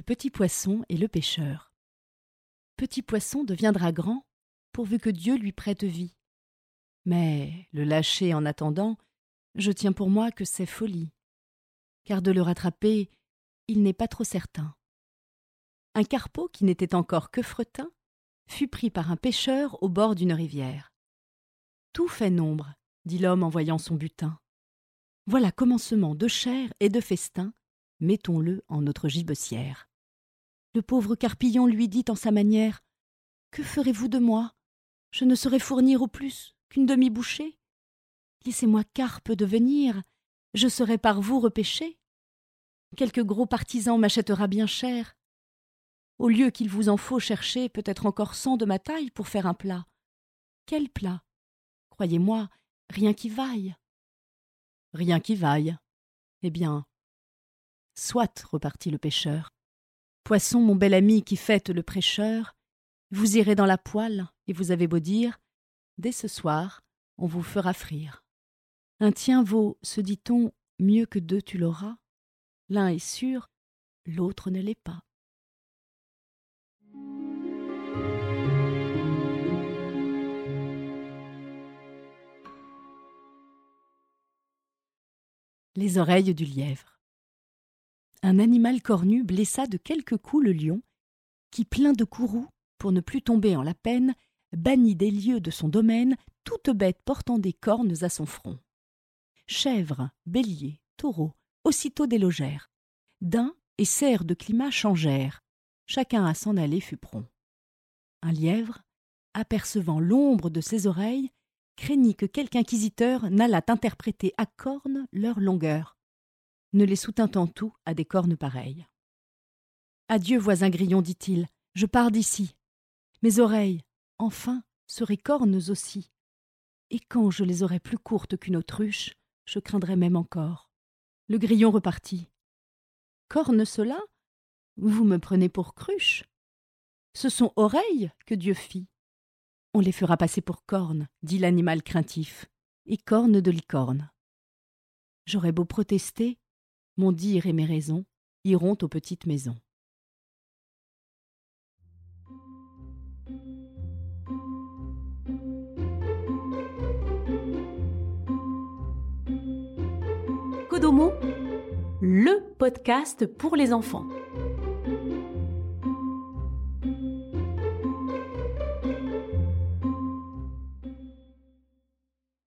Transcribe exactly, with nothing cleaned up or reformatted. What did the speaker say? Le petit poisson et le pêcheur. Petit poisson deviendra grand, pourvu que Dieu lui prête vie. Mais le lâcher en attendant, je tiens pour moi que c'est folie, car de le rattraper, il n'est pas trop certain. Un carpeau qui n'était encore que fretin fut pris par un pêcheur au bord d'une rivière. « Tout fait nombre, » dit l'homme en voyant son butin. « Voilà commencement de chair et de festin, mettons-le en notre gibecière. » Le pauvre carpillon lui dit en sa manière « Que ferez-vous de moi? Je ne saurais fournir au plus qu'une demi-bouchée. Laissez-moi carpe devenir, je serai par vous repêché. Quelque gros partisan m'achètera bien cher. Au lieu qu'il vous en faut chercher peut-être encore cent de ma taille pour faire un plat. Quel plat? Croyez-moi, rien qui vaille. » Rien qui vaille. Eh bien, soit, repartit le pêcheur. Poisson, mon bel ami qui fête le prêcheur, vous irez dans la poêle et vous avez beau dire, dès ce soir, on vous fera frire. Un tien vaut, se dit-on, mieux que deux tu l'auras. L'un est sûr, l'autre ne l'est pas. Les oreilles du lièvre. Un animal cornu blessa de quelques coups le lion, qui, plein de courroux, pour ne plus tomber en la peine, bannit des lieux de son domaine toute bête portant des cornes à son front. Chèvres, béliers, taureaux, aussitôt délogèrent. Daims et cerfs de climat changèrent. Chacun à s'en aller fut prompt. Un lièvre, apercevant l'ombre de ses oreilles, craignit que quelque inquisiteur n'allât interpréter à cornes leur longueur, ne les soutint en tout à des cornes pareilles. « Adieu, voisin grillon, dit-il, je pars d'ici. Mes oreilles, enfin, seraient cornes aussi. Et quand je les aurais plus courtes qu'une autruche, je craindrais même encore. » Le grillon repartit. « Cornes cela? Vous me prenez pour cruche. Ce sont oreilles que Dieu fit. On les fera passer pour cornes, dit l'animal craintif, et cornes de licorne. J'aurais beau protester, mon dire et mes raisons iront aux petites maisons. Kodomo, le podcast pour les enfants.